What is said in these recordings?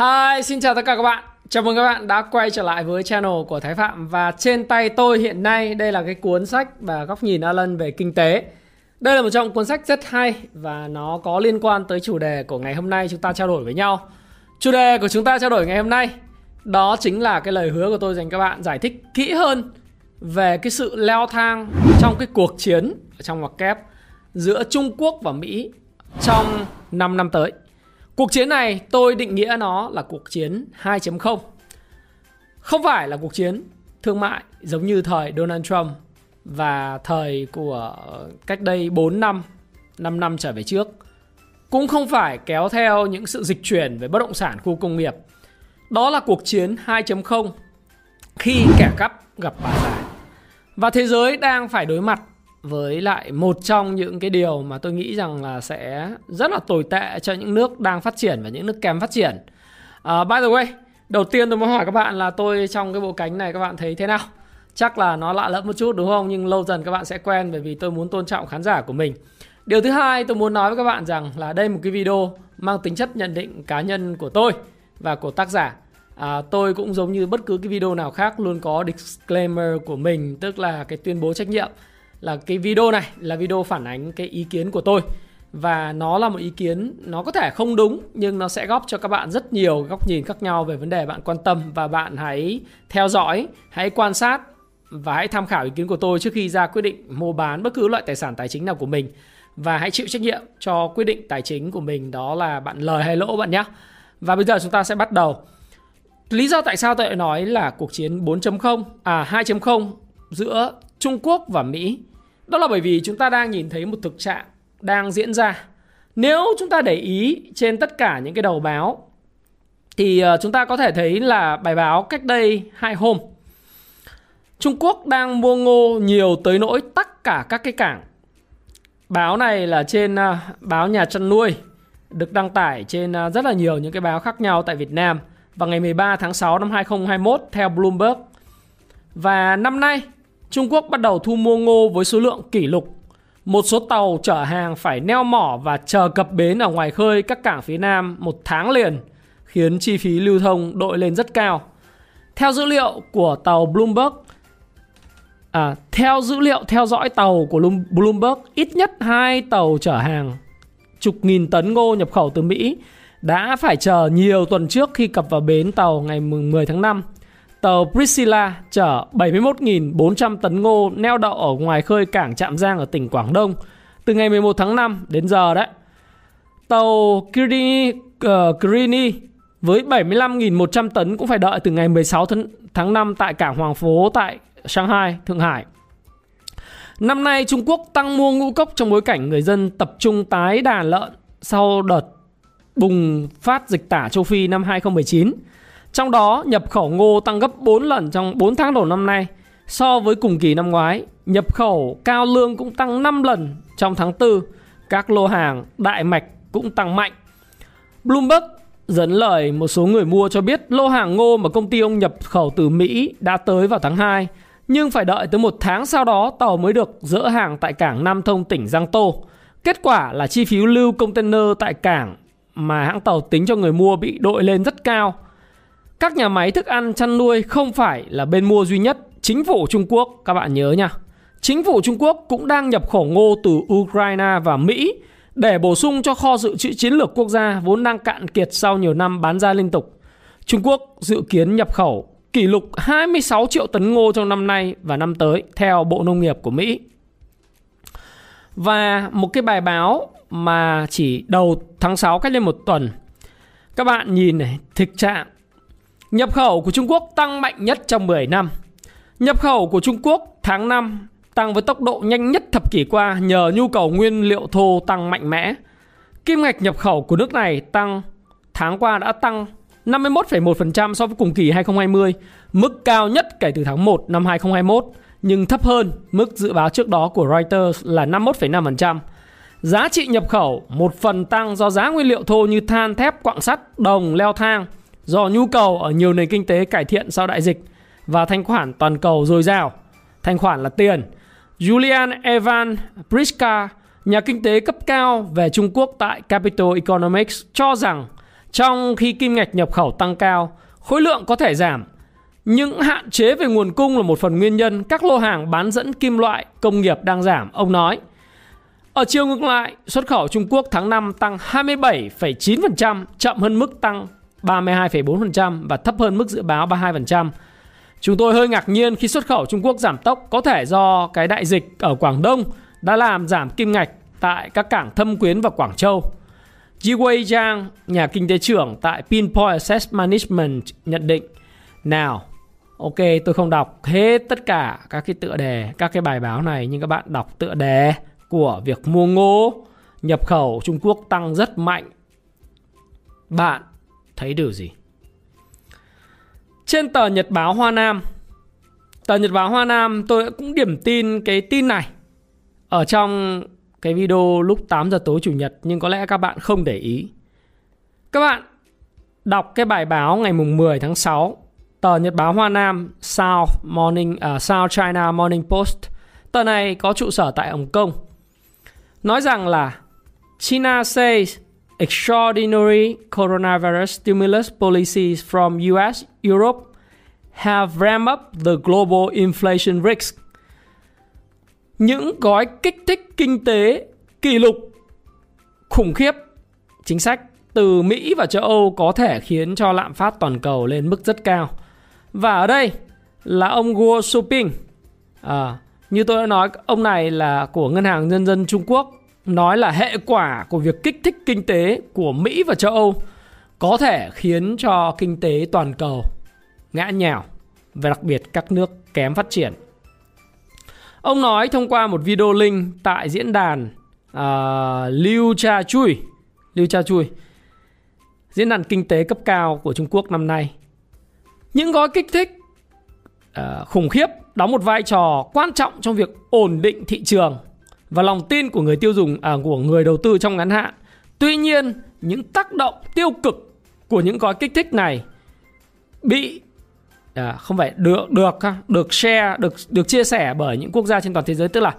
Hi, xin chào tất cả các bạn. Chào mừng các bạn đã quay trở lại với channel của Thái Phạm. Và trên tay tôi hiện nay đây là cái cuốn sách và góc nhìn Alan về kinh tế. Đây là một trong cuốn sách rất hay và nó có liên quan tới chủ đề của ngày hôm nay chúng ta trao đổi với nhau. Chủ đề của chúng ta trao đổi ngày hôm nay đó chính là cái lời hứa của tôi dành các bạn, giải thích kỹ hơn về cái sự leo thang trong cái cuộc chiến ở trong ngoặc kép giữa Trung Quốc và Mỹ trong 5 năm tới. Cuộc chiến này tôi định nghĩa nó là cuộc chiến 2.0. Không phải là cuộc chiến thương mại giống như thời Donald Trump và thời của cách đây 4 năm, 5 năm trở về trước. Cũng không phải kéo theo những sự dịch chuyển về bất động sản, khu công nghiệp. Đó là cuộc chiến 2.0 khi kẻ cắp gặp bà già. Và thế giới đang phải đối mặt với lại một trong những cái điều mà tôi nghĩ rằng là sẽ rất là tồi tệ cho những nước đang phát triển và những nước kém phát triển. By the way, đầu tiên tôi muốn hỏi các bạn là tôi trong cái bộ cánh này các bạn thấy thế nào? Chắc là nó lạ lẫm một chút đúng không? Nhưng lâu dần các bạn sẽ quen bởi vì tôi muốn tôn trọng khán giả của mình. Điều thứ hai tôi muốn nói với các bạn rằng là đây một cái video mang tính chất nhận định cá nhân của tôi và của tác giả. Tôi cũng giống như bất cứ cái video nào khác luôn có disclaimer của mình, tức là cái tuyên bố trách nhiệm. Là cái video này là video phản ánh cái ý kiến của tôi. Và nó là một ý kiến, nó có thể không đúng, nhưng nó sẽ góp cho các bạn rất nhiều góc nhìn khác nhau về vấn đề bạn quan tâm. Và bạn hãy theo dõi, hãy quan sát và hãy tham khảo ý kiến của tôi trước khi ra quyết định mua bán bất cứ loại tài sản tài chính nào của mình. Và hãy chịu trách nhiệm cho quyết định tài chính của mình, đó là bạn lời hay lỗ bạn nhé. Và bây giờ chúng ta sẽ bắt đầu. Lý do tại sao tôi lại nói là cuộc chiến 2.0 giữa Trung Quốc và Mỹ, đó là bởi vì chúng ta đang nhìn thấy một thực trạng đang diễn ra. Nếu chúng ta để ý trên tất cả những cái đầu báo thì chúng ta có thể thấy là bài báo cách đây 2 hôm, Trung Quốc đang mua ngô nhiều tới nỗi tắc cả các cái cảng. Báo này là trên báo Nhà Chăn Nuôi, được đăng tải trên rất là nhiều những cái báo khác nhau tại Việt Nam vào ngày 13 tháng 6 năm 2021 theo Bloomberg. Và năm nay Trung Quốc bắt đầu thu mua ngô với số lượng kỷ lục. Một số tàu chở hàng phải neo mỏ và chờ cập bến ở ngoài khơi các cảng phía Nam 1 tháng liền, khiến chi phí lưu thông đội lên rất cao. Theo dữ liệu của tàu Bloomberg, theo dữ liệu theo dõi tàu của Bloomberg, ít nhất 2 tàu chở hàng chục nghìn tấn ngô nhập khẩu từ Mỹ đã phải chờ nhiều tuần trước khi cập vào bến tàu ngày 10 tháng 5. Tàu Priscilla chở 71.400 tấn ngô neo đậu ở ngoài khơi cảng Trạm Giang ở tỉnh Quảng Đông từ ngày 11 tháng 5 đến giờ đấy. Tàu Kirini với 75.100 tấn cũng phải đợi từ ngày 16 tháng 5 tại cảng Hoàng Phố tại Shanghai, Thượng Hải. Năm nay Trung Quốc tăng mua ngũ cốc trong bối cảnh người dân tập trung tái đàn lợn sau đợt bùng phát dịch tả châu Phi năm 2019. Trong đó, nhập khẩu ngô tăng gấp 4 lần trong 4 tháng đầu năm nay so với cùng kỳ năm ngoái. Nhập khẩu cao lương cũng tăng 5 lần trong tháng 4. Các lô hàng Đại Mạch cũng tăng mạnh. Bloomberg dẫn lời một số người mua cho biết lô hàng ngô mà công ty ông nhập khẩu từ Mỹ đã tới vào tháng 2. Nhưng phải đợi tới 1 tháng sau đó tàu mới được dỡ hàng tại cảng Nam Thông tỉnh Giang Tô. Kết quả là chi phí lưu container tại cảng mà hãng tàu tính cho người mua bị đội lên rất cao. Các nhà máy thức ăn chăn nuôi không phải là bên mua duy nhất. Chính phủ Trung Quốc, các bạn nhớ nha, chính phủ Trung Quốc cũng đang nhập khẩu ngô từ Ukraine và Mỹ để bổ sung cho kho dự trữ chiến lược quốc gia vốn đang cạn kiệt sau nhiều năm bán ra liên tục. Trung Quốc dự kiến nhập khẩu kỷ lục 26 triệu tấn ngô trong năm nay và năm tới theo Bộ Nông nghiệp của Mỹ. Và một cái bài báo mà chỉ đầu tháng 6 cách đây 1 tuần. Các bạn nhìn này, thực trạng nhập khẩu của Trung Quốc tăng mạnh nhất trong 10 năm. Nhập khẩu của Trung Quốc tháng 5 tăng với tốc độ nhanh nhất thập kỷ qua nhờ nhu cầu nguyên liệu thô tăng mạnh mẽ. Kim ngạch nhập khẩu của nước này tăng tháng qua đã tăng 51,1% so với cùng kỳ 2020, mức cao nhất kể từ tháng 1 năm 2021, nhưng thấp hơn mức dự báo trước đó của Reuters là 51,5%. Giá trị nhập khẩu một phần tăng do giá nguyên liệu thô như than, thép, quặng sắt, đồng leo thang do nhu cầu ở nhiều nền kinh tế cải thiện sau đại dịch và thanh khoản toàn cầu dồi dào. Thanh khoản là tiền. Julian Evan Briska, nhà kinh tế cấp cao về Trung Quốc tại Capital Economics, cho rằng trong khi kim ngạch nhập khẩu tăng cao, khối lượng có thể giảm. Những hạn chế về nguồn cung là một phần nguyên nhân các lô hàng bán dẫn kim loại công nghiệp đang giảm, ông nói. Ở chiều ngược lại, xuất khẩu Trung Quốc tháng 5 tăng 27,9%, chậm hơn mức tăng 32,4% và thấp hơn mức dự báo 32%. Chúng tôi hơi ngạc nhiên khi xuất khẩu Trung Quốc giảm tốc, có thể do cái đại dịch ở Quảng Đông đã làm giảm kim ngạch tại các cảng Thâm Quyến và Quảng Châu. Zhiwei Zhang, nhà kinh tế trưởng tại Pinpoint Asset Management, nhận định. Nào, ok, tôi không đọc hết tất cả các cái tựa đề, các cái bài báo này, nhưng các bạn đọc tựa đề của việc mua ngô, nhập khẩu Trung Quốc tăng rất mạnh. Bạn thấy điều gì? Trên tờ Nhật báo Hoa Nam, tôi cũng điểm tin cái tin này ở trong cái video lúc 8 giờ tối Chủ nhật, nhưng có lẽ các bạn không để ý. Các bạn đọc cái bài báo ngày mùng 10 tháng 6, tờ Nhật báo Hoa Nam, South China Morning Post. Tờ này có trụ sở tại Hồng Kông. Nói rằng là China says extraordinary coronavirus stimulus policies from US, Europe have ramped up the global inflation risk. Những gói kích thích kinh tế kỷ lục khủng khiếp, chính sách từ Mỹ và châu Âu có thể khiến cho lạm phát toàn cầu lên mức rất cao. Và ở đây là ông Guo Shuqing, như tôi đã nói, ông này là của Ngân hàng Nhân dân Trung Quốc, nói là hệ quả của việc kích thích kinh tế của Mỹ và châu Âu có thể khiến cho kinh tế toàn cầu ngã nhào, và đặc biệt các nước kém phát triển. Ông nói thông qua một video link tại diễn đàn Liu Cha Chui, diễn đàn kinh tế cấp cao của Trung Quốc năm nay. Những gói kích thích khủng khiếp đóng một vai trò quan trọng trong việc ổn định thị trường và lòng tin của người tiêu dùng, của người đầu tư trong ngắn hạn. Tuy nhiên, những tác động tiêu cực của những gói kích thích này bị được chia sẻ bởi những quốc gia trên toàn thế giới, tức là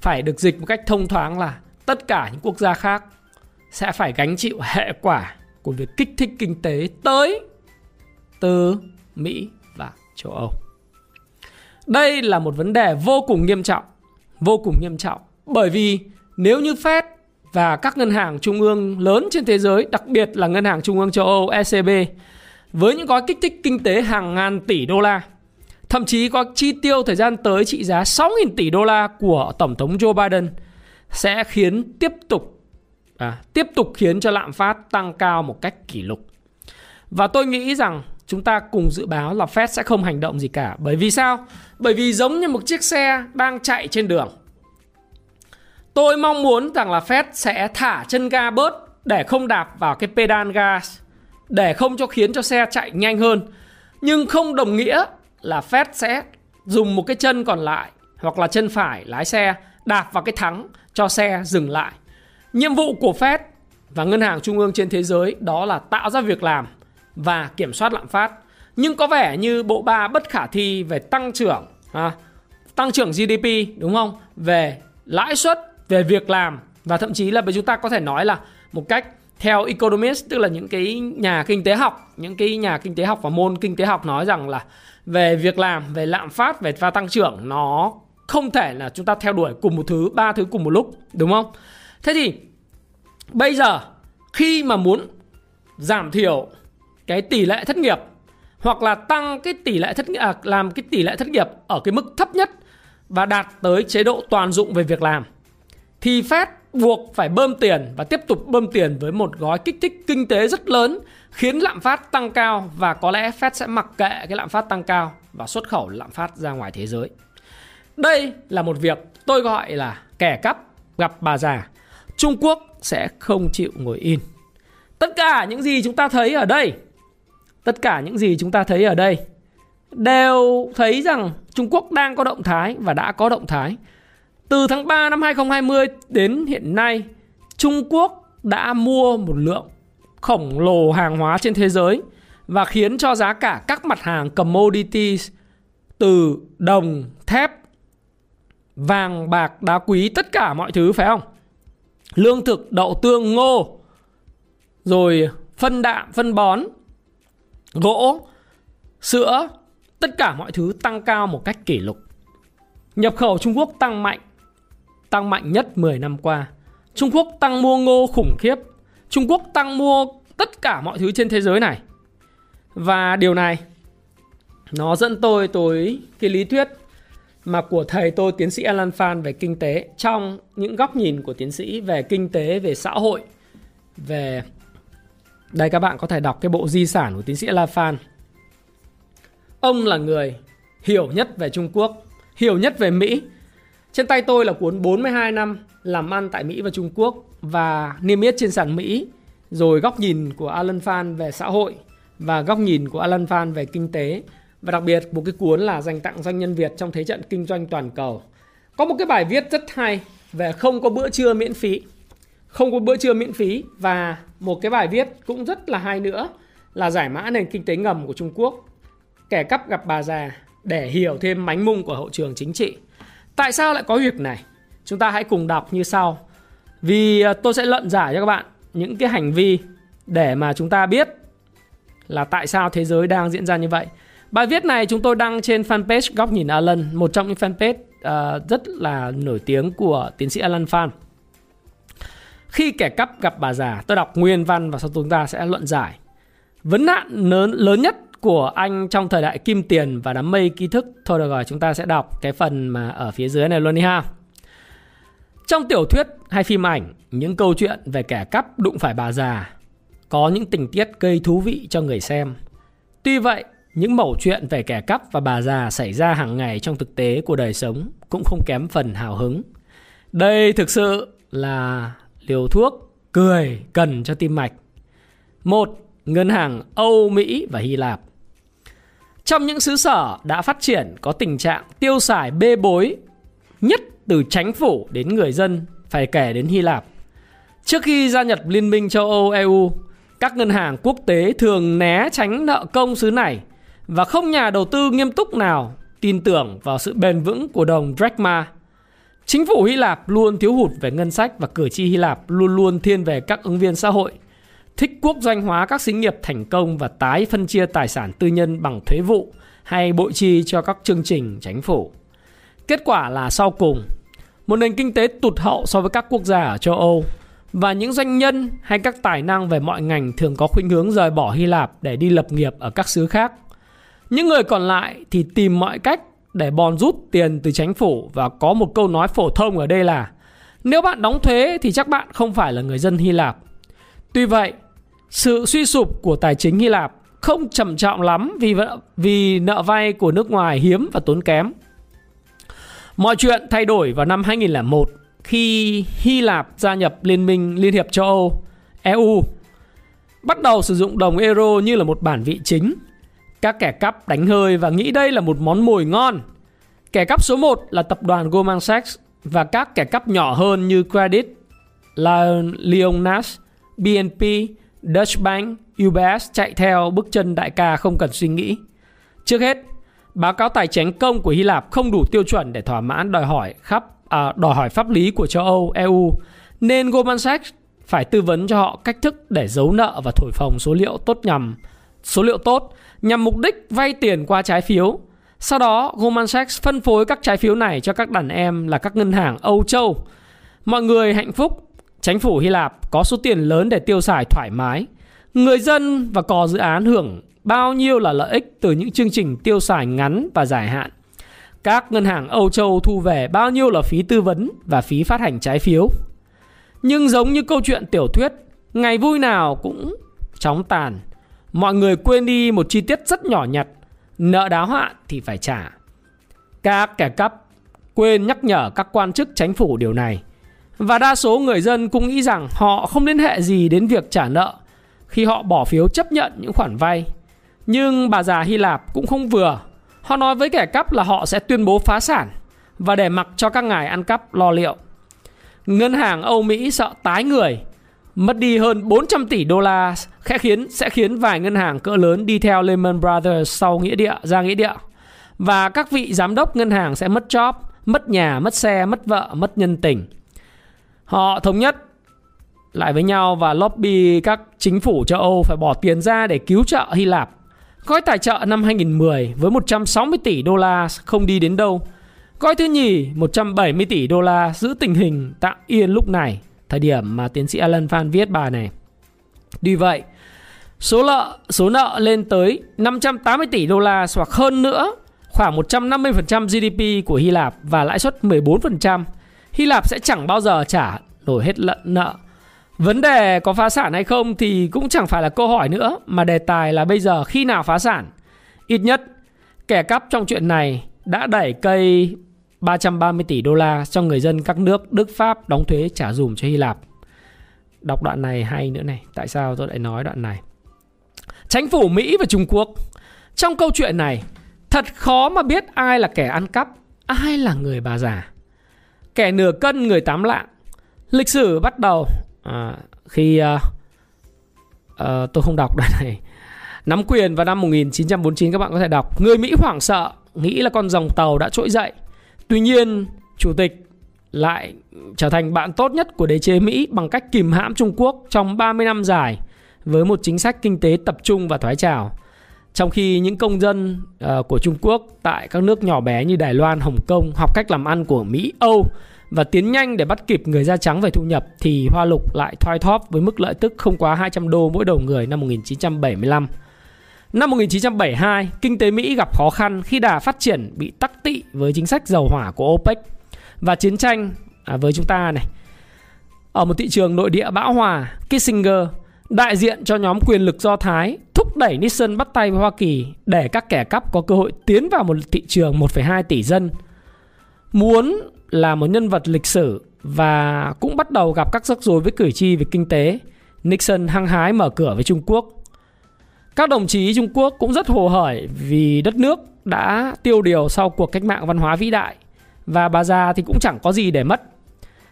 phải được dịch một cách thông thoáng là tất cả những quốc gia khác sẽ phải gánh chịu hệ quả của việc kích thích kinh tế tới từ Mỹ và châu Âu. Đây là một vấn đề vô cùng nghiêm trọng, bởi vì nếu như Fed và các ngân hàng trung ương lớn trên thế giới, đặc biệt là ngân hàng trung ương châu Âu ECB, với những gói kích thích kinh tế hàng ngàn tỷ đô la, thậm chí có chi tiêu thời gian tới trị giá 6.000 tỷ đô la của Tổng thống Joe Biden, sẽ khiến tiếp tục khiến cho lạm phát tăng cao một cách kỷ lục. Và tôi nghĩ rằng chúng ta cùng dự báo là Fed sẽ không hành động gì cả. Bởi vì sao? Bởi vì giống như một chiếc xe đang chạy trên đường. Tôi mong muốn rằng là Fed sẽ thả chân ga bớt để không đạp vào cái pedal gas, để không cho khiến cho xe chạy nhanh hơn. Nhưng không đồng nghĩa là Fed sẽ dùng một cái chân còn lại, hoặc là chân phải lái xe, đạp vào cái thắng cho xe dừng lại. Nhiệm vụ của Fed và ngân hàng trung ương trên thế giới đó là tạo ra việc làm và kiểm soát lạm phát. Nhưng có vẻ như bộ ba bất khả thi về tăng trưởng GDP, đúng không? Về lãi suất, về việc làm, và thậm chí là chúng ta có thể nói là một cách theo Economist, tức là những cái nhà kinh tế học, và môn kinh tế học nói rằng là về việc làm, về lạm phát, về tăng trưởng, nó không thể là chúng ta theo đuổi ba thứ cùng một lúc, đúng không? Thế thì bây giờ khi mà muốn giảm thiểu cái tỷ lệ thất nghiệp, hoặc là tăng cái tỷ lệ thất nghiệp, làm cái tỷ lệ thất nghiệp ở cái mức thấp nhất và đạt tới chế độ toàn dụng về việc làm, thì Fed buộc phải bơm tiền và tiếp tục bơm tiền với một gói kích thích kinh tế rất lớn, khiến lạm phát tăng cao, và có lẽ Fed sẽ mặc kệ cái lạm phát tăng cao và xuất khẩu lạm phát ra ngoài thế giới. Đây là một việc tôi gọi là kẻ cắp gặp bà già. Trung Quốc sẽ không chịu ngồi yên. Tất cả những gì chúng ta thấy ở đây, đều thấy rằng Trung Quốc đang có động thái và đã có động thái. Từ tháng 3 năm 2020 đến hiện nay, Trung Quốc đã mua một lượng khổng lồ hàng hóa trên thế giới và khiến cho giá cả các mặt hàng commodities từ đồng, thép, vàng, bạc, đá quý, tất cả mọi thứ, phải không? Lương thực, đậu tương, ngô, rồi phân đạm, phân bón, gỗ, sữa, tất cả mọi thứ tăng cao một cách kỷ lục. Nhập khẩu Trung Quốc tăng mạnh nhất 10 năm qua. Trung Quốc tăng mua ngô khủng khiếp. Trung Quốc tăng mua tất cả mọi thứ trên thế giới này. Và điều này nó dẫn tôi tới cái lý thuyết mà của thầy tôi, tiến sĩ Alan Phan, về kinh tế. Trong những góc nhìn của tiến sĩ về kinh tế, về xã hội, về... Đây, các bạn có thể đọc cái bộ di sản của tiến sĩ Alan Phan. Ông là người hiểu nhất về Trung Quốc, hiểu nhất về Mỹ. Trên tay tôi là cuốn 42 năm làm ăn tại Mỹ và Trung Quốc và niêm yết trên sàn Mỹ, rồi góc nhìn của Alan Phan về xã hội và góc nhìn của Alan Phan về kinh tế, và đặc biệt một cái cuốn là dành tặng doanh nhân Việt trong thế trận kinh doanh toàn cầu. Có một cái bài viết rất hay về không có bữa trưa miễn phí, và một cái bài viết cũng rất là hay nữa là giải mã nền kinh tế ngầm của Trung Quốc, kẻ cắp gặp bà già, để hiểu thêm mánh mung của hậu trường chính trị. Tại sao lại có việc này? Chúng ta hãy cùng đọc như sau. Vì tôi sẽ luận giải cho các bạn những cái hành vi để mà chúng ta biết là tại sao thế giới đang diễn ra như vậy. Bài viết này chúng tôi đăng trên fanpage Góc Nhìn Alan, một trong những fanpage rất là nổi tiếng của tiến sĩ Alan Phan. Khi kẻ cắp gặp bà già, tôi đọc nguyên văn và sau chúng ta sẽ luận giải. Vấn nạn lớn nhất của anh trong thời đại kim tiền và đám mây ký thức. Thôi được rồi, chúng ta sẽ đọc cái phần mà ở phía dưới này luôn đi ha. Trong tiểu thuyết hay phim ảnh, những câu chuyện về kẻ cắp đụng phải bà già có những tình tiết gây thú vị cho người xem. Tuy vậy, những mẩu chuyện về kẻ cắp và bà già xảy ra hàng ngày trong thực tế của đời sống cũng không kém phần hào hứng. Đây thực sự là liều thuốc cười cần cho tim mạch. Một, ngân hàng Âu, Mỹ và Hy Lạp. Trong những xứ sở đã phát triển có tình trạng tiêu xài bê bối nhất từ chính phủ đến người dân phải kể đến Hy Lạp. Trước khi gia nhập Liên minh châu Âu EU, các ngân hàng quốc tế thường né tránh nợ công xứ này và không nhà đầu tư nghiêm túc nào tin tưởng vào sự bền vững của đồng drachma. Chính phủ Hy Lạp luôn thiếu hụt về ngân sách và cử tri Hy Lạp luôn luôn thiên về các ứng viên xã hội, thích quốc doanh hóa các xí nghiệp thành công và tái phân chia tài sản tư nhân bằng thuế vụ hay bội chi cho các chương trình chính phủ. Kết quả là sau cùng, một nền kinh tế tụt hậu so với các quốc gia ở châu Âu, và những doanh nhân hay các tài năng về mọi ngành thường có khuynh hướng rời bỏ Hy Lạp để đi lập nghiệp ở các xứ khác. Những người còn lại thì tìm mọi cách để bòn rút tiền từ chính phủ, và có một câu nói phổ thông ở đây là nếu bạn đóng thuế thì chắc bạn không phải là người dân Hy Lạp. Tuy vậy, sự suy sụp của tài chính Hy Lạp không trầm trọng lắm vì nợ vay của nước ngoài hiếm và tốn kém. Mọi chuyện thay đổi vào năm 2001 khi Hy Lạp gia nhập Liên hiệp châu Âu EU, bắt đầu sử dụng đồng euro như là một bản vị chính. Các kẻ cắp đánh hơi và nghĩ đây là một món mồi ngon. Kẻ cắp số 1 là tập đoàn Goldman Sachs và các kẻ cắp nhỏ hơn như Credit Suisse, BNP, Deutsche Bank, UBS chạy theo bước chân đại ca không cần suy nghĩ. Trước hết, báo cáo tài chính công của Hy Lạp không đủ tiêu chuẩn để thỏa mãn đòi hỏi pháp lý của châu Âu, EU, nên Goldman Sachs phải tư vấn cho họ cách thức để giấu nợ và thổi phồng số liệu tốt nhằm mục đích vay tiền qua trái phiếu. Sau đó, Goldman Sachs phân phối các trái phiếu này cho các đàn em là các ngân hàng Âu Châu. Mọi người hạnh phúc, chính phủ Hy Lạp có số tiền lớn để tiêu xài thoải mái. Người dân và cò dự án hưởng bao nhiêu là lợi ích từ những chương trình tiêu xài ngắn và dài hạn. Các ngân hàng Âu Châu thu về bao nhiêu là phí tư vấn và phí phát hành trái phiếu. Nhưng giống như câu chuyện tiểu thuyết, ngày vui nào cũng chóng tàn. Mọi người quên đi một chi tiết rất nhỏ nhặt, nợ đáo hạn thì phải trả. Các kẻ cắp quên nhắc nhở các quan chức chính phủ điều này. Và đa số người dân cũng nghĩ rằng họ không liên hệ gì đến việc trả nợ khi họ bỏ phiếu chấp nhận những khoản vay. Nhưng bà già Hy Lạp cũng không vừa. Họ nói với kẻ cắp là họ sẽ tuyên bố phá sản và để mặc cho các ngài ăn cắp lo liệu. Ngân hàng Âu Mỹ sợ tái người, mất đi hơn 400 tỷ đô la sẽ khiến vài ngân hàng cỡ lớn đi theo Lehman Brothers ra nghĩa địa. Và các vị giám đốc ngân hàng sẽ mất job, mất nhà, mất xe, mất vợ, mất nhân tình. Họ thống nhất lại với nhau và lobby các chính phủ châu Âu phải bỏ tiền ra để cứu trợ Hy Lạp. Gói tài trợ năm 2010 với 160 tỷ đô la không đi đến đâu. Gói thứ nhì 170 tỷ đô la giữ tình hình tạm yên lúc này, thời điểm mà tiến sĩ Alan Phan viết bài này. Tuy vậy, số nợ lên tới 580 tỷ đô la hoặc hơn nữa, khoảng 150% GDP của Hy Lạp và lãi suất 14%. Hy Lạp sẽ chẳng bao giờ trả nổi hết nợ. Vấn đề có phá sản hay không thì cũng chẳng phải là câu hỏi nữa, mà đề tài là bây giờ khi nào phá sản. Ít nhất, kẻ cắp trong chuyện này đã đẩy cây 330 tỷ đô la cho người dân các nước Đức, Pháp đóng thuế trả dùm cho Hy Lạp. Đọc đoạn này hay nữa này. Tại sao tôi lại nói đoạn này? Chính phủ Mỹ và Trung Quốc. Trong câu chuyện này, thật khó mà biết ai là kẻ ăn cắp, ai là người bà già. Kẻ nửa cân người tám lạng. Lịch sử bắt đầu tôi không đọc đoạn này. Nắm quyền vào năm 1949, các bạn có thể đọc. Người Mỹ hoảng sợ, nghĩ là con dòng tàu đã trỗi dậy. Tuy nhiên, chủ tịch lại trở thành bạn tốt nhất của đế chế Mỹ bằng cách kìm hãm Trung Quốc trong 30 năm dài với một chính sách kinh tế tập trung và thoái trào. Trong khi những công dân của Trung Quốc tại các nước nhỏ bé như Đài Loan, Hồng Kông học cách làm ăn của Mỹ, Âu và tiến nhanh để bắt kịp người da trắng về thu nhập, thì Hoa Lục lại thoi thóp với mức lợi tức không quá 200 đô mỗi đầu người năm 1975. Năm 1972, kinh tế Mỹ gặp khó khăn khi đà phát triển bị tắc tị với chính sách dầu hỏa của OPEC và chiến tranh với chúng ta này. Ở một thị trường nội địa bão hòa, Kissinger, đại diện cho nhóm quyền lực Do Thái, thúc đẩy Nixon bắt tay với Hoa Kỳ để các kẻ cắp có cơ hội tiến vào một thị trường 1,2 tỷ dân. Muốn là một nhân vật lịch sử và cũng bắt đầu gặp các rắc rối với cử tri về kinh tế, Nixon hăng hái mở cửa với Trung Quốc. Các đồng chí Trung Quốc cũng rất hồ hởi vì đất nước đã tiêu điều sau cuộc cách mạng văn hóa vĩ đại. Và bà già thì cũng chẳng có gì để mất.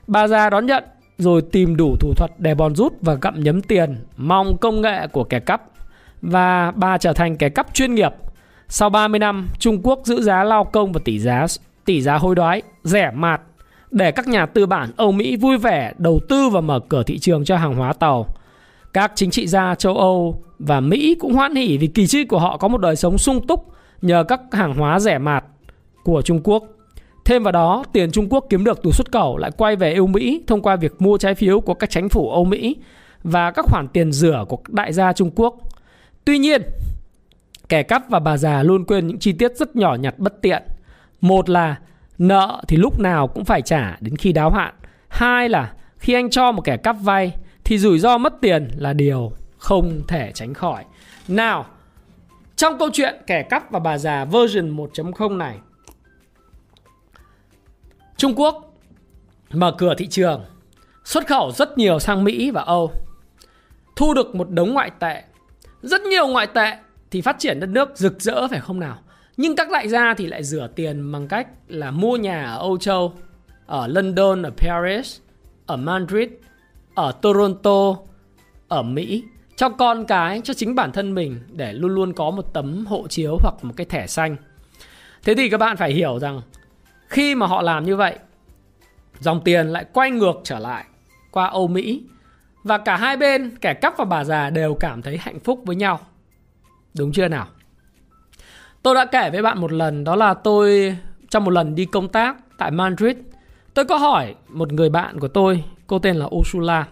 Bà già đón nhận rồi tìm đủ thủ thuật để bòn rút và gặm nhấm tiền, mong công nghệ của kẻ cắp. Và bà trở thành kẻ cắp chuyên nghiệp. Sau 30 năm, Trung Quốc giữ giá lao công và tỷ giá hối đoái, rẻ mạt để các nhà tư bản Âu Mỹ vui vẻ đầu tư và mở cửa thị trường cho hàng hóa tàu. Các chính trị gia châu Âu và Mỹ cũng hoan hỉ vì kỳ chi của họ có một đời sống sung túc nhờ các hàng hóa rẻ mạt của Trung Quốc. Thêm vào đó, tiền Trung Quốc kiếm được từ xuất khẩu lại quay về EU Mỹ thông qua việc mua trái phiếu của các chính phủ Âu Mỹ và các khoản tiền rửa của các đại gia Trung Quốc. Tuy nhiên, kẻ cắp và bà già luôn quên những chi tiết rất nhỏ nhặt bất tiện. Một là nợ thì lúc nào cũng phải trả đến khi đáo hạn. Hai là khi anh cho một kẻ cắp vay thì rủi ro mất tiền là điều không thể tránh khỏi. Nào, trong câu chuyện kẻ cắp và bà già version 1.0 này, Trung Quốc mở cửa thị trường, xuất khẩu rất nhiều sang Mỹ và Âu, thu được một đống ngoại tệ, rất nhiều ngoại tệ thì phát triển đất nước rực rỡ phải không nào? Nhưng các đại gia thì lại rửa tiền bằng cách là mua nhà ở Âu Châu, ở London, ở Paris, ở Madrid, ở Toronto, ở Mỹ, cho con cái, cho chính bản thân mình để luôn luôn có một tấm hộ chiếu hoặc một cái thẻ xanh. Thế thì các bạn phải hiểu rằng khi mà họ làm như vậy, dòng tiền lại quay ngược trở lại qua Âu Mỹ và cả hai bên, kẻ cắp và bà già đều cảm thấy hạnh phúc với nhau. Đúng chưa nào? Tôi đã kể với bạn một lần, đó là tôi trong một lần đi công tác tại Madrid, tôi có hỏi một người bạn của tôi, cô tên là Ursula.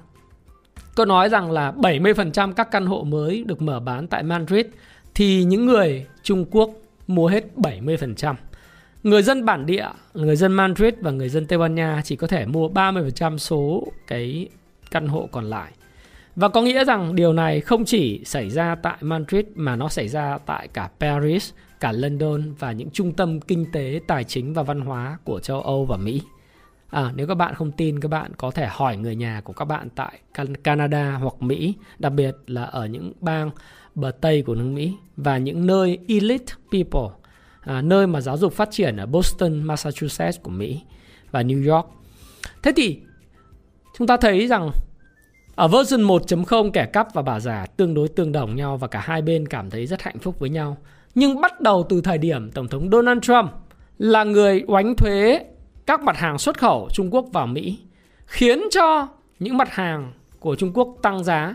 Cô nói rằng là 70% các căn hộ mới được mở bán tại Madrid thì những người Trung Quốc mua hết 70%. Người dân bản địa, người dân Madrid và người dân Tây Ban Nha chỉ có thể mua 30% số cái căn hộ còn lại. Và có nghĩa rằng điều này không chỉ xảy ra tại Madrid mà nó xảy ra tại cả Paris, cả London và những trung tâm kinh tế, tài chính và văn hóa của châu Âu và Mỹ. Nếu các bạn không tin, các bạn có thể hỏi người nhà của các bạn tại Canada hoặc Mỹ, đặc biệt là ở những bang bờ Tây của nước Mỹ và những nơi elite people, nơi mà giáo dục phát triển ở Boston, Massachusetts của Mỹ và New York. Thế thì chúng ta thấy rằng ở version 1.0, kẻ cắp và bà già tương đồng nhau và cả hai bên cảm thấy rất hạnh phúc với nhau. Nhưng bắt đầu từ thời điểm Tổng thống Donald Trump là người oánh thuế các mặt hàng xuất khẩu Trung Quốc vào Mỹ, khiến cho những mặt hàng của Trung Quốc tăng giá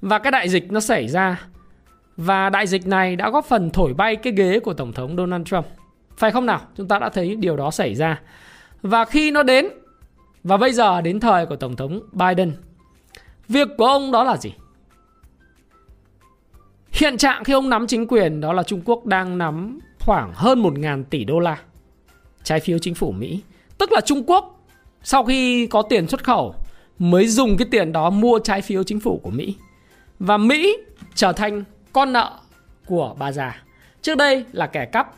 và cái đại dịch nó xảy ra. Và đại dịch này đã góp phần thổi bay cái ghế của Tổng thống Donald Trump. Phải không nào? Chúng ta đã thấy điều đó xảy ra. Và khi nó đến, và bây giờ đến thời của Tổng thống Biden, việc của ông đó là gì? Hiện trạng khi ông nắm chính quyền đó là Trung Quốc đang nắm khoảng hơn 1.000 tỷ đô la trái phiếu chính phủ Mỹ. Tức là Trung Quốc sau khi có tiền xuất khẩu mới dùng cái tiền đó mua trái phiếu chính phủ của Mỹ. Và Mỹ trở thành con nợ của bà già. Trước đây là kẻ cắp,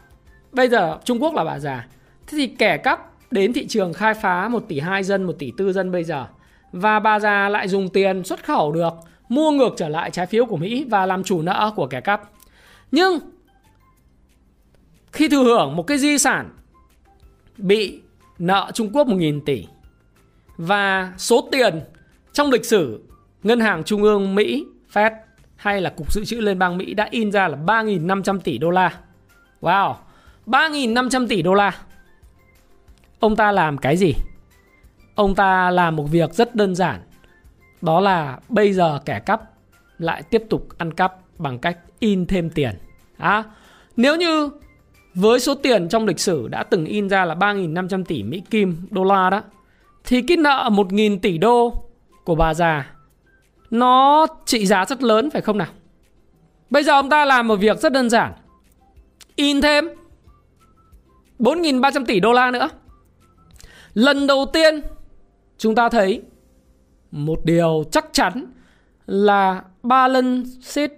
bây giờ Trung Quốc là bà già. Thế thì kẻ cắp đến thị trường khai phá 1 tỷ 2 dân, 1 tỷ 4 dân bây giờ. Và bà già lại dùng tiền xuất khẩu được mua ngược trở lại trái phiếu của Mỹ và làm chủ nợ của kẻ cắp. Nhưng khi thừa hưởng một cái di sản bị nợ Trung Quốc 1.000 tỷ và số tiền trong lịch sử Ngân hàng Trung ương Mỹ, Fed hay là Cục Dự trữ Liên bang Mỹ đã in ra là 3.500 tỷ đô la. Wow, 3.500 tỷ đô la. Ông ta làm cái gì? Ông ta làm một việc rất đơn giản. Đó là bây giờ kẻ cắp lại tiếp tục ăn cắp bằng cách in thêm tiền. Nếu như với số tiền trong lịch sử đã từng in ra là 3.500 tỷ Mỹ Kim đô la đó, thì cái nợ 1.000 tỷ đô của bà già nó trị giá rất lớn, phải không nào? Bây giờ ông ta làm một việc rất đơn giản, in thêm 4.300 tỷ đô la nữa. Lần đầu tiên chúng ta thấy một điều chắc chắn là balance sheet,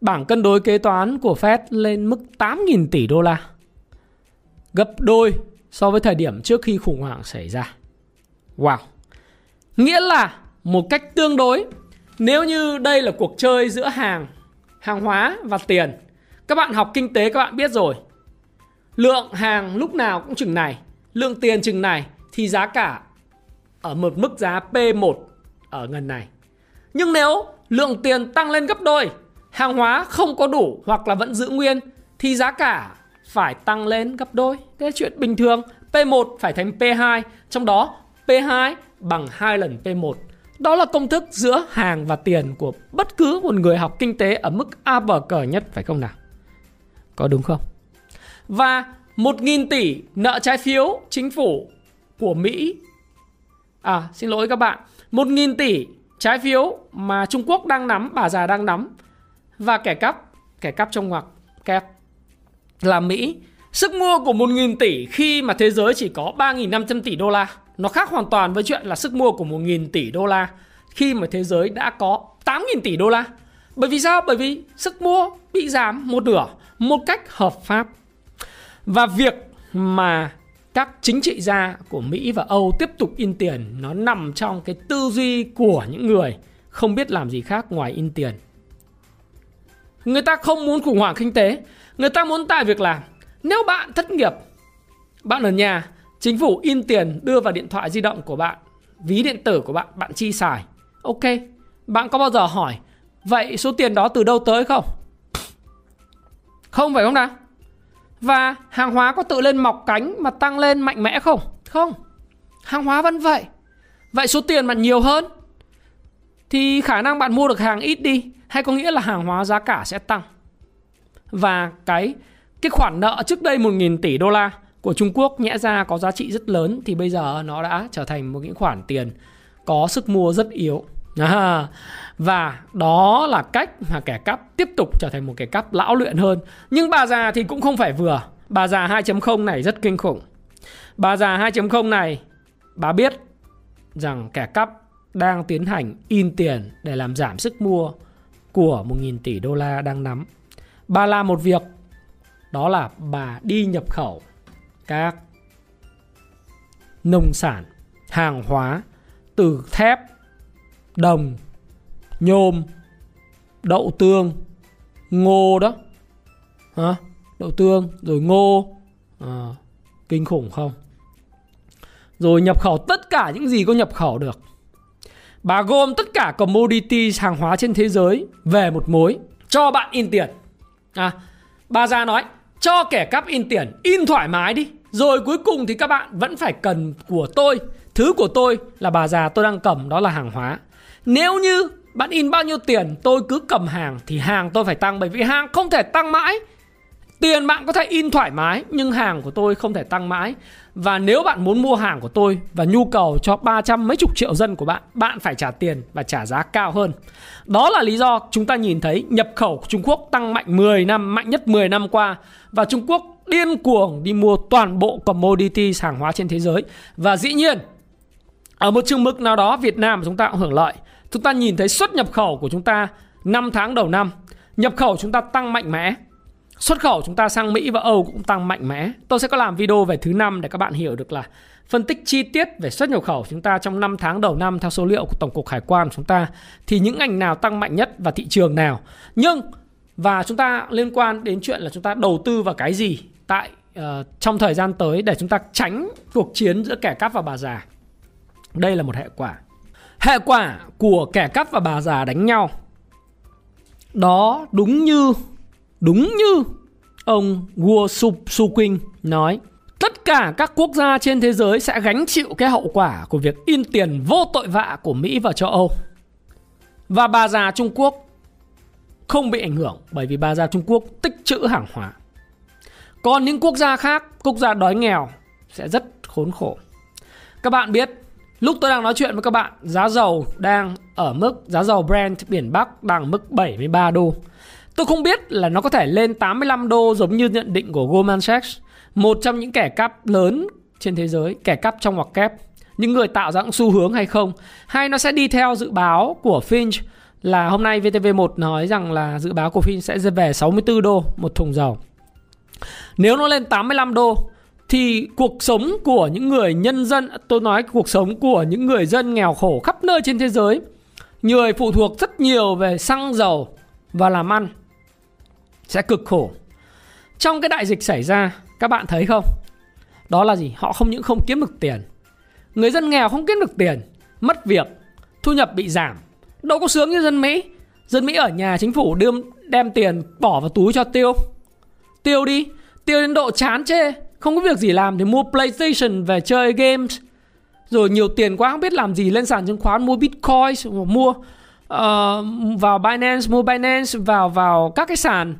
bảng cân đối kế toán của Fed lên mức 8.000 tỷ đô la, gấp đôi so với thời điểm trước khi khủng hoảng xảy ra. Wow. Nghĩa là một cách tương đối, nếu như đây là cuộc chơi giữa hàng hóa và tiền. Các bạn học kinh tế các bạn biết rồi, lượng hàng lúc nào cũng chừng này, lượng tiền chừng này, thì giá cả ở một mức giá P1 ở ngần này. Nhưng nếu lượng tiền tăng lên gấp đôi, hàng hóa không có đủ hoặc là vẫn giữ nguyên, thì giá cả phải tăng lên gấp đôi. Cái là chuyện bình thường. P1 phải thành P2, trong đó P2 bằng 2 lần P1. Đó là công thức giữa hàng và tiền của bất cứ một người học kinh tế ở mức A bờ cờ nhất, phải không nào? Có đúng không? Và 1.000 tỷ nợ trái phiếu chính phủ của Mỹ, xin lỗi các bạn, 1.000 tỷ trái phiếu mà Trung Quốc đang nắm, bà già đang nắm, và kẻ cắp trong ngoặc kép là Mỹ. Sức mua của 1.000 tỷ khi mà thế giới chỉ có 3.500 tỷ đô la, nó khác hoàn toàn với chuyện là sức mua của 1.000 tỷ đô la khi mà thế giới đã có 8.000 tỷ đô la. Bởi vì sao? Bởi vì sức mua bị giảm một nửa một cách hợp pháp. Và việc mà các chính trị gia của Mỹ và Âu tiếp tục in tiền, nó nằm trong cái tư duy của những người không biết làm gì khác ngoài in tiền. Người ta không muốn khủng hoảng kinh tế, người ta muốn tạo việc làm. Nếu bạn thất nghiệp, bạn ở nhà, chính phủ in tiền đưa vào điện thoại di động của bạn, ví điện tử của bạn, bạn chi xài. Ok, bạn có bao giờ hỏi vậy số tiền đó từ đâu tới không? Không, phải không nào? Và hàng hóa có tự lên mọc cánh mà tăng lên mạnh mẽ không? Không, hàng hóa vẫn vậy. Vậy số tiền bạn nhiều hơn thì khả năng bạn mua được hàng ít đi, hay có nghĩa là hàng hóa giá cả sẽ tăng. Và cái khoản nợ trước đây 1.000 tỷ đô la của Trung Quốc nhẽ ra có giá trị rất lớn, thì bây giờ nó đã trở thành một những khoản tiền có sức mua rất yếu. Và đó là cách mà kẻ cắp tiếp tục trở thành một kẻ cắp lão luyện hơn. Nhưng bà già thì cũng không phải vừa. Bà già 2.0 này rất kinh khủng. Bà già 2.0 này, bà biết rằng kẻ cắp đang tiến hành in tiền để làm giảm sức mua của 1.000 tỷ đô la đang nắm. Bà làm một việc, đó là bà đi nhập khẩu các nông sản, hàng hóa từ thép, đồng, nhôm, đậu tương, ngô đó. Hả? Đậu tương rồi ngô à, kinh khủng không? Rồi nhập khẩu tất cả những gì có nhập khẩu được. Bà gom tất cả commodity, hàng hóa trên thế giới về một mối, cho bạn in tiền. À, bà già nói cho kẻ cắp in tiền, in thoải mái đi. Rồi cuối cùng thì các bạn vẫn phải cần của tôi. Thứ của tôi là bà già tôi đang cầm, đó là hàng hóa. Nếu như bạn in bao nhiêu tiền tôi cứ cầm hàng thì hàng tôi phải tăng, bởi vì hàng không thể tăng mãi. Tiền bạn có thể in thoải mái nhưng hàng của tôi không thể tăng mãi. Và nếu bạn muốn mua hàng của tôi và nhu cầu cho 300 mấy chục triệu dân của bạn, bạn phải trả tiền và trả giá cao hơn. Đó là lý do chúng ta nhìn thấy nhập khẩu của Trung Quốc tăng mạnh 10 năm, mạnh nhất 10 năm qua. Và Trung Quốc điên cuồng đi mua toàn bộ commodity, hàng hóa trên thế giới. Và dĩ nhiên, ở một chừng mực nào đó Việt Nam chúng ta cũng hưởng lợi. Chúng ta nhìn thấy xuất nhập khẩu của chúng ta 5 tháng đầu năm, nhập khẩu chúng ta tăng mạnh mẽ. Xuất khẩu chúng ta sang Mỹ và Âu cũng tăng mạnh mẽ. Tôi sẽ có làm video về thứ 5 để các bạn hiểu được là phân tích chi tiết về xuất nhập khẩu chúng ta trong 5 tháng đầu năm theo số liệu của Tổng cục Hải quan của chúng ta. Thì những ngành nào tăng mạnh nhất và thị trường nào. Nhưng và chúng ta liên quan đến chuyện là chúng ta đầu tư vào cái gì tại trong thời gian tới để chúng ta tránh cuộc chiến giữa kẻ cắp và bà già. Đây là một hệ quả. Hệ quả của kẻ cắp và bà già đánh nhau. Đó đúng như ông Guo Shuqing nói, tất cả các quốc gia trên thế giới sẽ gánh chịu cái hậu quả của việc in tiền vô tội vạ của Mỹ và châu Âu. Và bà già Trung Quốc không bị ảnh hưởng, bởi vì bà già Trung Quốc tích trữ hàng hóa. Còn những quốc gia khác, quốc gia đói nghèo sẽ rất khốn khổ. Các bạn biết, lúc tôi đang nói chuyện với các bạn, giá dầu đang ở mức, giá dầu Brent biển Bắc đang ở mức 73 đô. Tôi không biết là nó có thể lên 85 đô giống như nhận định của Goldman Sachs, một trong những kẻ cắp lớn trên thế giới, kẻ cắp trong hoặc kép, những người tạo ra những xu hướng hay không. Hay nó sẽ đi theo dự báo của Finch, là hôm nay VTV1 nói rằng là dự báo của Finch sẽ về 64 đô một thùng dầu. Nếu nó lên 85 đô thì cuộc sống của những người nhân dân, tôi nói cuộc sống của những người dân nghèo khổ khắp nơi trên thế giới, người phụ thuộc rất nhiều về xăng dầu và làm ăn, sẽ cực khổ. Trong cái đại dịch xảy ra, các bạn thấy không? Đó là gì? Họ không những không kiếm được tiền, người dân nghèo không kiếm được tiền, mất việc, thu nhập bị giảm. Đâu có sướng như dân Mỹ. Dân Mỹ ở nhà chính phủ đem tiền bỏ vào túi cho tiêu. Tiêu đi, tiêu đến độ chán chê, không có việc gì làm thì mua PlayStation về chơi games. Rồi nhiều tiền quá không biết làm gì, lên sàn chứng khoán mua Bitcoin, mua vào Binance, mua Binance, vào các cái sàn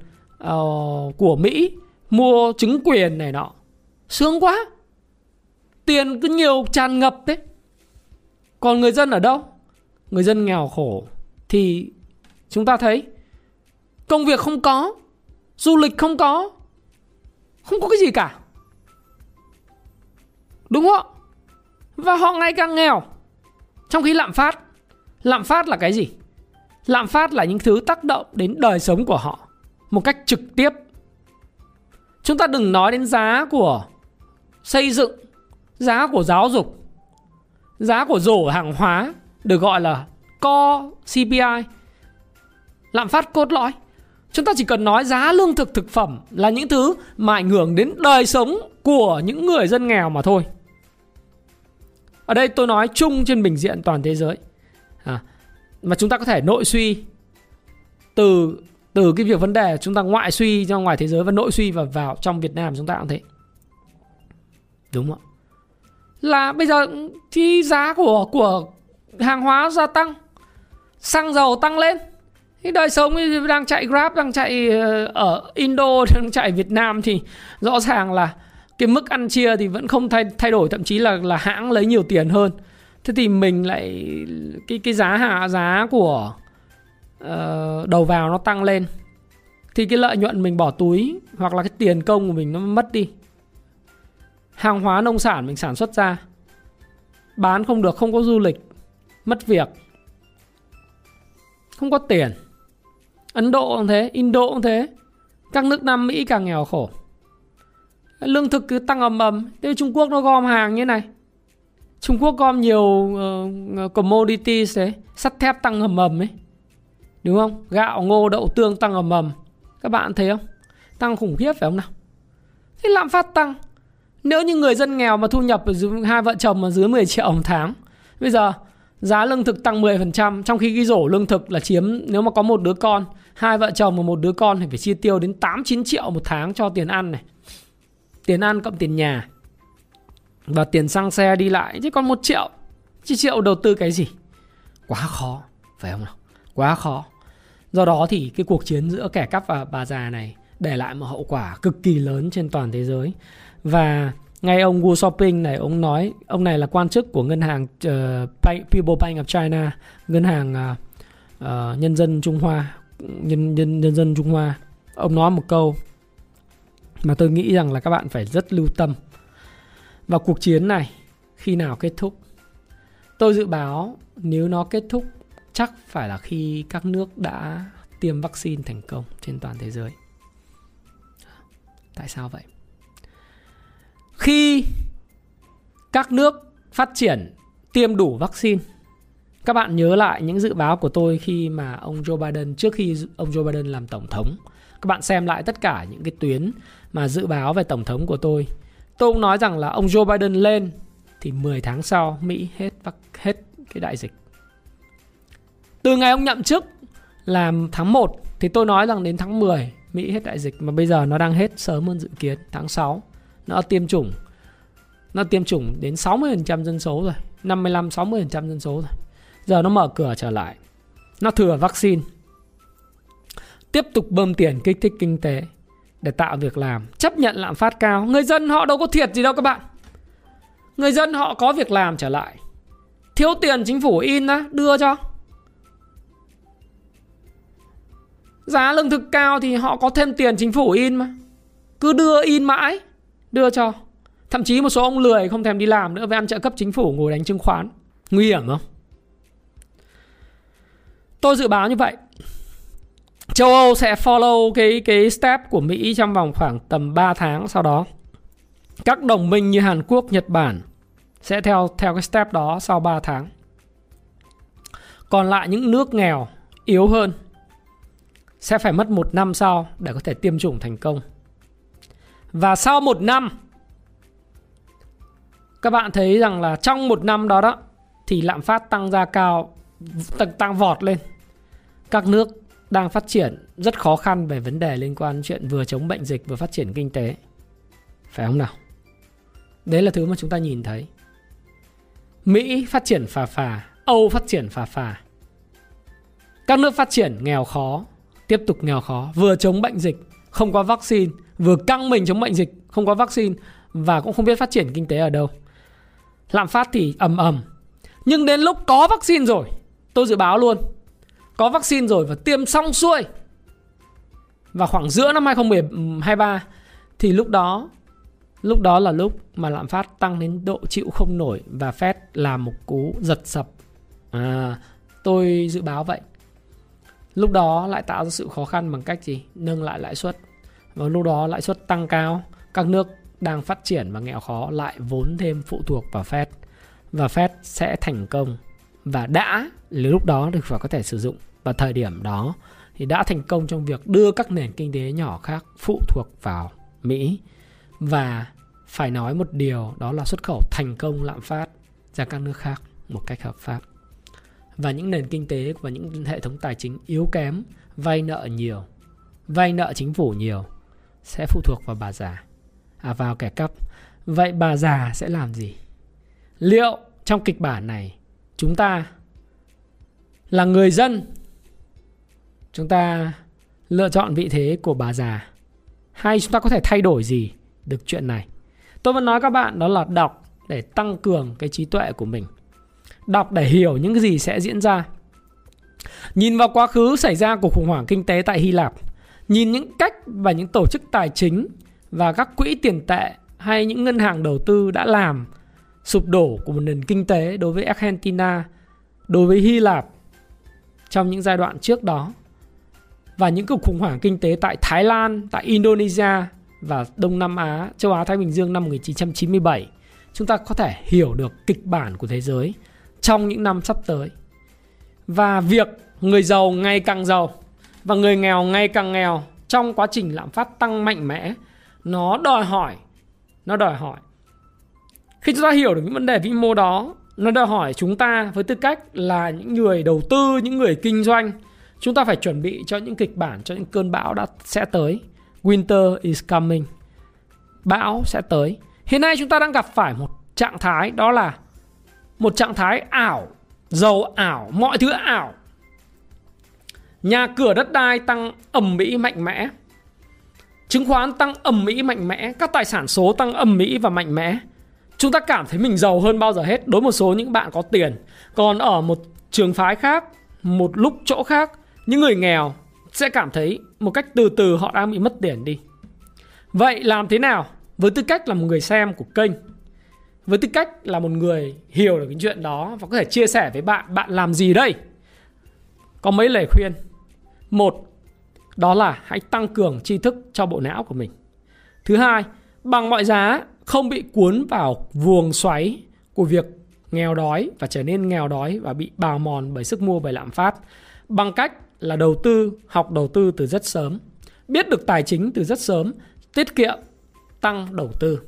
của Mỹ, mua chứng quyền này nọ. Sướng quá. Tiền cứ nhiều tràn ngập đấy. Còn người dân ở đâu? Người dân nghèo khổ thì chúng ta thấy công việc không có, du lịch không có, không có cái gì cả. Đúng không? Và họ ngày càng nghèo. Trong khi lạm phát. Lạm phát là cái gì? Lạm phát là những thứ tác động đến đời sống của họ một cách trực tiếp. Chúng ta đừng nói đến giá của xây dựng, giá của giáo dục, giá của rổ hàng hóa được gọi là core CPI, lạm phát cốt lõi. Chúng ta chỉ cần nói giá lương thực, thực phẩm là những thứ mà ảnh hưởng đến đời sống của những người dân nghèo mà thôi. Ở đây tôi nói chung trên bình diện toàn thế giới. Mà chúng ta có thể nội suy từ cái việc vấn đề chúng ta ngoại suy ra ngoài thế giới và nội suy vào trong Việt Nam chúng ta cũng thế. Đúng không? Là bây giờ thì giá của hàng hóa gia tăng, xăng dầu tăng lên. Cái đời sống đang chạy Grab, đang chạy ở Indo, đang chạy Việt Nam thì rõ ràng là cái mức ăn chia thì vẫn không thay đổi, thậm chí là hãng lấy nhiều tiền hơn. Thế thì mình lại cái giá của đầu vào nó tăng lên thì cái lợi nhuận mình bỏ túi hoặc là cái tiền công của mình nó mất đi. Hàng hóa nông sản mình sản xuất ra bán không được, không có du lịch, mất việc, không có tiền. Ấn Độ cũng thế, Indo cũng thế. Các nước Nam Mỹ càng nghèo khổ. Lương thực cứ tăng ầm ầm. Thế Trung Quốc nó gom hàng như thế này, Trung Quốc gom nhiều commodities đấy, sắt thép tăng ầm ầm ấy, đúng không? Gạo, ngô, đậu, tương tăng ầm ầm. Các bạn thấy không? Tăng khủng khiếp phải không nào? Thế lạm phát tăng. Nếu như người dân nghèo mà thu nhập hai vợ chồng mà dưới 10 triệu một tháng, bây giờ giá lương thực tăng 10%, trong khi cái rổ lương thực là chiếm, nếu mà có một đứa con, hai vợ chồng và một đứa con thì phải chi tiêu đến 8-9 triệu một tháng cho tiền ăn này. Tiền ăn cộng tiền nhà và tiền xăng xe đi lại, chứ còn 1 triệu, chứ triệu đầu tư cái gì? Quá khó, phải không nào? Quá khó. Do đó thì cái cuộc chiến giữa kẻ cắp và bà già này để lại một hậu quả cực kỳ lớn trên toàn thế giới. Và ngay ông Guo Shuqing này, ông nói, ông này là quan chức của ngân hàng People's Bank of China, ngân hàng nhân dân Trung Hoa, nhân dân Trung Hoa. Ông nói một câu mà tôi nghĩ rằng là các bạn phải rất lưu tâm. Và cuộc chiến này khi nào kết thúc? Tôi dự báo nếu nó kết thúc chắc phải là khi các nước đã tiêm vaccine thành công trên toàn thế giới. Tại sao vậy? Khi các nước phát triển tiêm đủ vaccine, các bạn nhớ lại những dự báo của tôi khi mà ông Joe Biden, trước khi ông Joe Biden làm tổng thống. Các bạn xem lại tất cả những cái tuyến mà dự báo về tổng thống của tôi. Tôi cũng nói rằng là ông Joe Biden lên thì 10 tháng sau Mỹ hết cái đại dịch. Từ ngày ông nhậm chức là tháng 1 thì tôi nói rằng đến tháng 10 Mỹ hết đại dịch, mà bây giờ nó đang hết sớm hơn dự kiến, tháng 6. Nó tiêm chủng đến 60% dân số rồi, 55-60% dân số rồi. Giờ nó mở cửa trở lại, nó thừa vaccine, tiếp tục bơm tiền kích thích kinh tế để tạo việc làm, chấp nhận lạm phát cao. Người dân họ đâu có thiệt gì đâu các bạn. Người dân họ có việc làm trở lại. Thiếu tiền chính phủ in ra đưa cho. Giá lương thực cao thì họ có thêm tiền chính phủ in mà. Cứ đưa in mãi, đưa cho. Thậm chí một số ông lười không thèm đi làm nữa, về ăn trợ cấp chính phủ, ngồi đánh chứng khoán. Nguy hiểm không? Tôi dự báo như vậy. Châu Âu sẽ follow cái step của Mỹ trong vòng khoảng tầm 3 tháng sau đó. Các đồng minh như Hàn Quốc, Nhật Bản sẽ theo cái step đó sau 3 tháng. Còn lại những nước nghèo, yếu hơn sẽ phải mất 1 năm sau để có thể tiêm chủng thành công. Và sau 1 năm, các bạn thấy rằng là trong 1 năm đó thì lạm phát tăng ra cao, tăng vọt lên. Các nước đang phát triển rất khó khăn về vấn đề liên quan chuyện vừa chống bệnh dịch vừa phát triển kinh tế. Phải không nào? Đấy là thứ mà chúng ta nhìn thấy. Mỹ phát triển phà phà, Âu phát triển phà phà. Các nước phát triển nghèo khó, tiếp tục nghèo khó, vừa chống bệnh dịch, không có vaccine, vừa căng mình chống bệnh dịch, không có vaccine và cũng không biết phát triển kinh tế ở đâu. Lạm phát thì ầm ầm. Nhưng đến lúc có vaccine rồi, tôi dự báo luôn, có vaccine rồi và tiêm xong xuôi và khoảng giữa năm 2023 thì lúc đó là lúc mà lạm phát tăng đến độ chịu không nổi và Fed làm một cú giật sập. Tôi dự báo vậy. Lúc đó lại tạo ra sự khó khăn bằng cách gì? Nâng lại lãi suất. Và lúc đó lãi suất tăng cao, các nước đang phát triển và nghèo khó lại vốn thêm phụ thuộc vào Fed. Và Fed sẽ thành công và đã lúc đó được phải có thể sử dụng. Và thời điểm đó thì đã thành công trong việc đưa các nền kinh tế nhỏ khác phụ thuộc vào Mỹ. Và phải nói một điều, đó là xuất khẩu thành công lạm phát ra các nước khác một cách hợp pháp. Và những nền kinh tế và những hệ thống tài chính yếu kém, vay nợ nhiều, vay nợ chính phủ nhiều, sẽ phụ thuộc vào bà già, vào kẻ cắp. Vậy bà già sẽ làm gì? Liệu trong kịch bản này chúng ta là người dân, chúng ta lựa chọn vị thế của bà già, hay chúng ta có thể thay đổi gì được chuyện này? Tôi vẫn nói các bạn, đó là đọc để tăng cường cái trí tuệ của mình, đọc để hiểu những cái gì sẽ diễn ra. Nhìn vào quá khứ xảy ra cuộc khủng hoảng kinh tế tại Hy Lạp, nhìn những cách và những tổ chức tài chính và các quỹ tiền tệ hay những ngân hàng đầu tư đã làm sụp đổ của một nền kinh tế đối với Argentina, đối với Hy Lạp trong những giai đoạn trước đó, và những cuộc khủng hoảng kinh tế tại Thái Lan, tại Indonesia và Đông Nam Á, châu Á Thái Bình Dương năm 1997, chúng ta có thể hiểu được kịch bản của thế giới trong những năm sắp tới. Và việc người giàu ngày càng giàu và người nghèo ngày càng nghèo trong quá trình lạm phát tăng mạnh mẽ, nó đòi hỏi khi chúng ta hiểu được những vấn đề vĩ mô đó, nó đòi hỏi chúng ta với tư cách là những người đầu tư, những người kinh doanh, chúng ta phải chuẩn bị cho những kịch bản, cho những cơn bão sẽ tới. Winter is coming. Bão sẽ tới. Hiện nay chúng ta đang gặp phải một trạng thái, đó là một trạng thái ảo, dầu ảo, mọi thứ ảo. Nhà cửa đất đai tăng ầm ĩ mạnh mẽ, chứng khoán tăng ầm ĩ mạnh mẽ, các tài sản số tăng ầm ĩ và mạnh mẽ. Chúng ta cảm thấy mình giàu hơn bao giờ hết đối với một số những bạn có tiền. Còn ở một trường phái khác, một lúc chỗ khác, những người nghèo sẽ cảm thấy một cách từ từ họ đang bị mất tiền đi. Vậy làm thế nào? Với tư cách là một người xem của kênh, với tư cách là một người hiểu được cái chuyện đó và có thể chia sẻ với bạn, bạn làm gì đây? Có mấy lời khuyên. Một, đó là hãy tăng cường tri thức cho bộ não của mình. Thứ hai, bằng mọi giá không bị cuốn vào vuồng xoáy của việc nghèo đói và trở nên nghèo đói và bị bào mòn bởi sức mua, bởi lạm phát, bằng cách là đầu tư, học đầu tư từ rất sớm, biết được tài chính từ rất sớm, tiết kiệm, tăng đầu tư.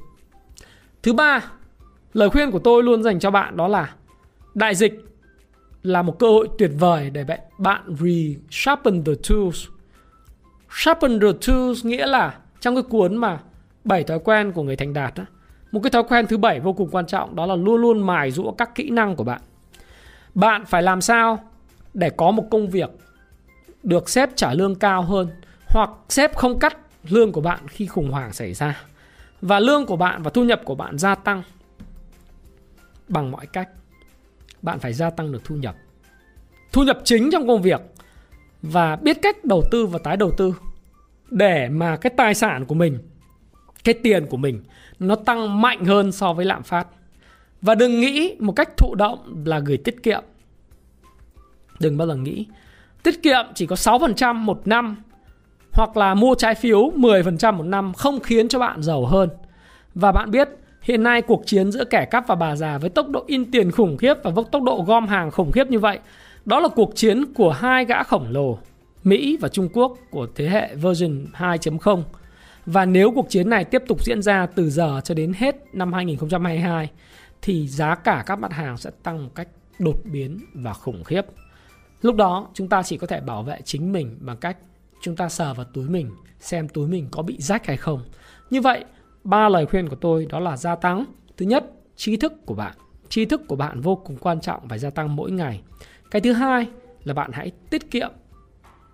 Thứ ba, lời khuyên của tôi luôn dành cho bạn đó là đại dịch là một cơ hội tuyệt vời để bạn resharpen the tools. Sharpen the tools nghĩa là trong cái cuốn mà 7 thói quen của người thành đạt đó, một cái thói quen thứ 7 vô cùng quan trọng, đó là luôn luôn mài giũa các kỹ năng của bạn. Bạn phải làm sao để có một công việc được sếp trả lương cao hơn, hoặc sếp không cắt lương của bạn khi khủng hoảng xảy ra, và lương của bạn và thu nhập của bạn gia tăng. Bằng mọi cách bạn phải gia tăng được thu nhập chính trong công việc, và biết cách đầu tư và tái đầu tư để mà cái tài sản của mình, cái tiền của mình nó tăng mạnh hơn so với lạm phát. Và đừng nghĩ một cách thụ động là gửi tiết kiệm. Đừng bao giờ nghĩ tiết kiệm chỉ có 6% một năm hoặc là mua trái phiếu 10% một năm không khiến cho bạn giàu hơn. Và bạn biết hiện nay cuộc chiến giữa kẻ cắp và bà già với tốc độ in tiền khủng khiếp và tốc độ gom hàng khủng khiếp như vậy, đó là cuộc chiến của hai gã khổng lồ Mỹ và Trung Quốc của thế hệ version 2.0. Và nếu cuộc chiến này tiếp tục diễn ra từ giờ cho đến hết năm 2022 thì giá cả các mặt hàng sẽ tăng một cách đột biến và khủng khiếp. Lúc đó chúng ta chỉ có thể bảo vệ chính mình bằng cách chúng ta sờ vào túi mình, xem túi mình có bị rách hay không. Như vậy, ba lời khuyên của tôi đó là gia tăng. Thứ nhất, tri thức của bạn. Tri thức của bạn vô cùng quan trọng, phải gia tăng mỗi ngày. Cái thứ hai là bạn hãy tiết kiệm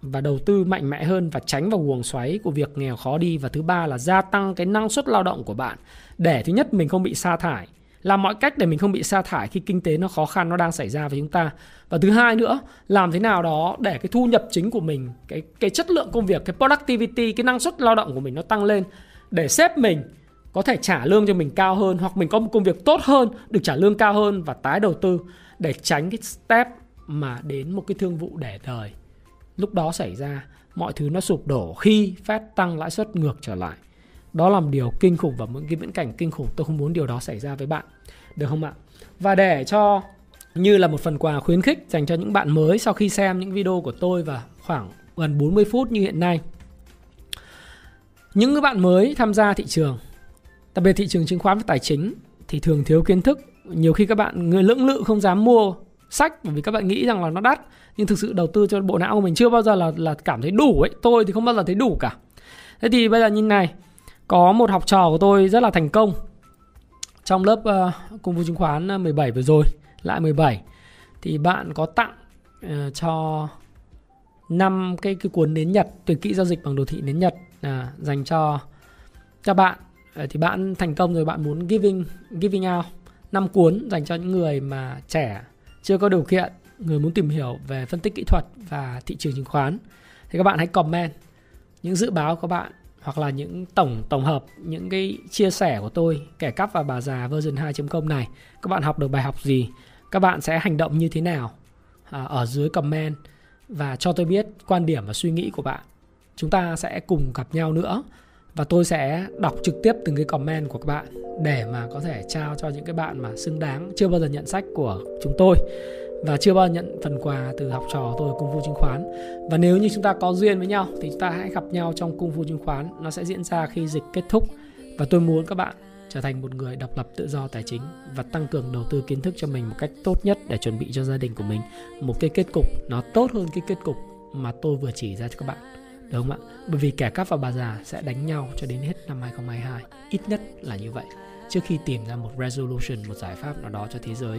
và đầu tư mạnh mẽ hơn và tránh vào guồng xoáy của việc nghèo khó đi. Và thứ ba là gia tăng cái năng suất lao động của bạn, để thứ nhất mình không bị sa thải, làm mọi cách để mình không bị sa thải khi kinh tế nó khó khăn, nó đang xảy ra với chúng ta. Và thứ hai nữa, làm thế nào đó để cái thu nhập chính của mình, cái chất lượng công việc, cái productivity, cái năng suất lao động của mình nó tăng lên, để sếp mình có thể trả lương cho mình cao hơn, hoặc mình có một công việc tốt hơn, được trả lương cao hơn, và tái đầu tư để tránh cái step mà đến một cái thương vụ để đời. Lúc đó xảy ra, mọi thứ nó sụp đổ khi Fed tăng lãi suất ngược trở lại. Đó là một điều kinh khủng và một cái viễn cảnh kinh khủng. Tôi không muốn điều đó xảy ra với bạn, được không ạ? Và để cho như là một phần quà khuyến khích dành cho những bạn mới sau khi xem những video của tôi và khoảng gần 40 phút như hiện nay, những bạn mới tham gia thị trường, đặc biệt thị trường chứng khoán và tài chính, thì thường thiếu kiến thức. Nhiều khi các bạn lưỡng lự không dám mua sách bởi vì các bạn nghĩ rằng là nó đắt, nhưng thực sự đầu tư cho bộ não của mình chưa bao giờ là cảm thấy đủ ấy. Tôi thì không bao giờ thấy đủ cả. Thế thì bây giờ như này, có một học trò của tôi rất là thành công trong lớp công vụ chứng khoán 17 vừa rồi, lại 17, thì bạn có tặng cho 5 cái cuốn nến Nhật, tuyệt kỹ giao dịch bằng đồ thị nến Nhật, dành cho bạn. Thì bạn thành công rồi, bạn muốn giving out 5 cuốn dành cho những người mà trẻ, chưa có điều kiện, người muốn tìm hiểu về phân tích kỹ thuật và thị trường chứng khoán. Thì các bạn hãy comment những dự báo của bạn, hoặc là những tổng hợp những cái chia sẻ của tôi, kẻ cắp và bà già version 2.0 này. Các bạn học được bài học gì? Các bạn sẽ hành động như thế nào? Ở dưới comment và cho tôi biết quan điểm và suy nghĩ của bạn. Chúng ta sẽ cùng gặp nhau nữa, và tôi sẽ đọc trực tiếp từng cái comment của các bạn để mà có thể trao cho những cái bạn mà xứng đáng chưa bao giờ nhận sách của chúng tôi và chưa bao giờ nhận phần quà từ học trò tôi Cung Phu Chứng Khoán. Và nếu như chúng ta có duyên với nhau thì chúng ta hãy gặp nhau trong Cung Phu Chứng Khoán. Nó sẽ diễn ra khi dịch kết thúc và tôi muốn các bạn trở thành một người độc lập tự do tài chính và tăng cường đầu tư kiến thức cho mình một cách tốt nhất để chuẩn bị cho gia đình của mình một cái kết cục nó tốt hơn cái kết cục mà tôi vừa chỉ ra cho các bạn. Đúng không ạ? Bởi vì kẻ cắp và bà già sẽ đánh nhau cho đến hết năm 2022. Ít nhất là như vậy. Trước khi tìm ra một resolution, một giải pháp nào đó cho thế giới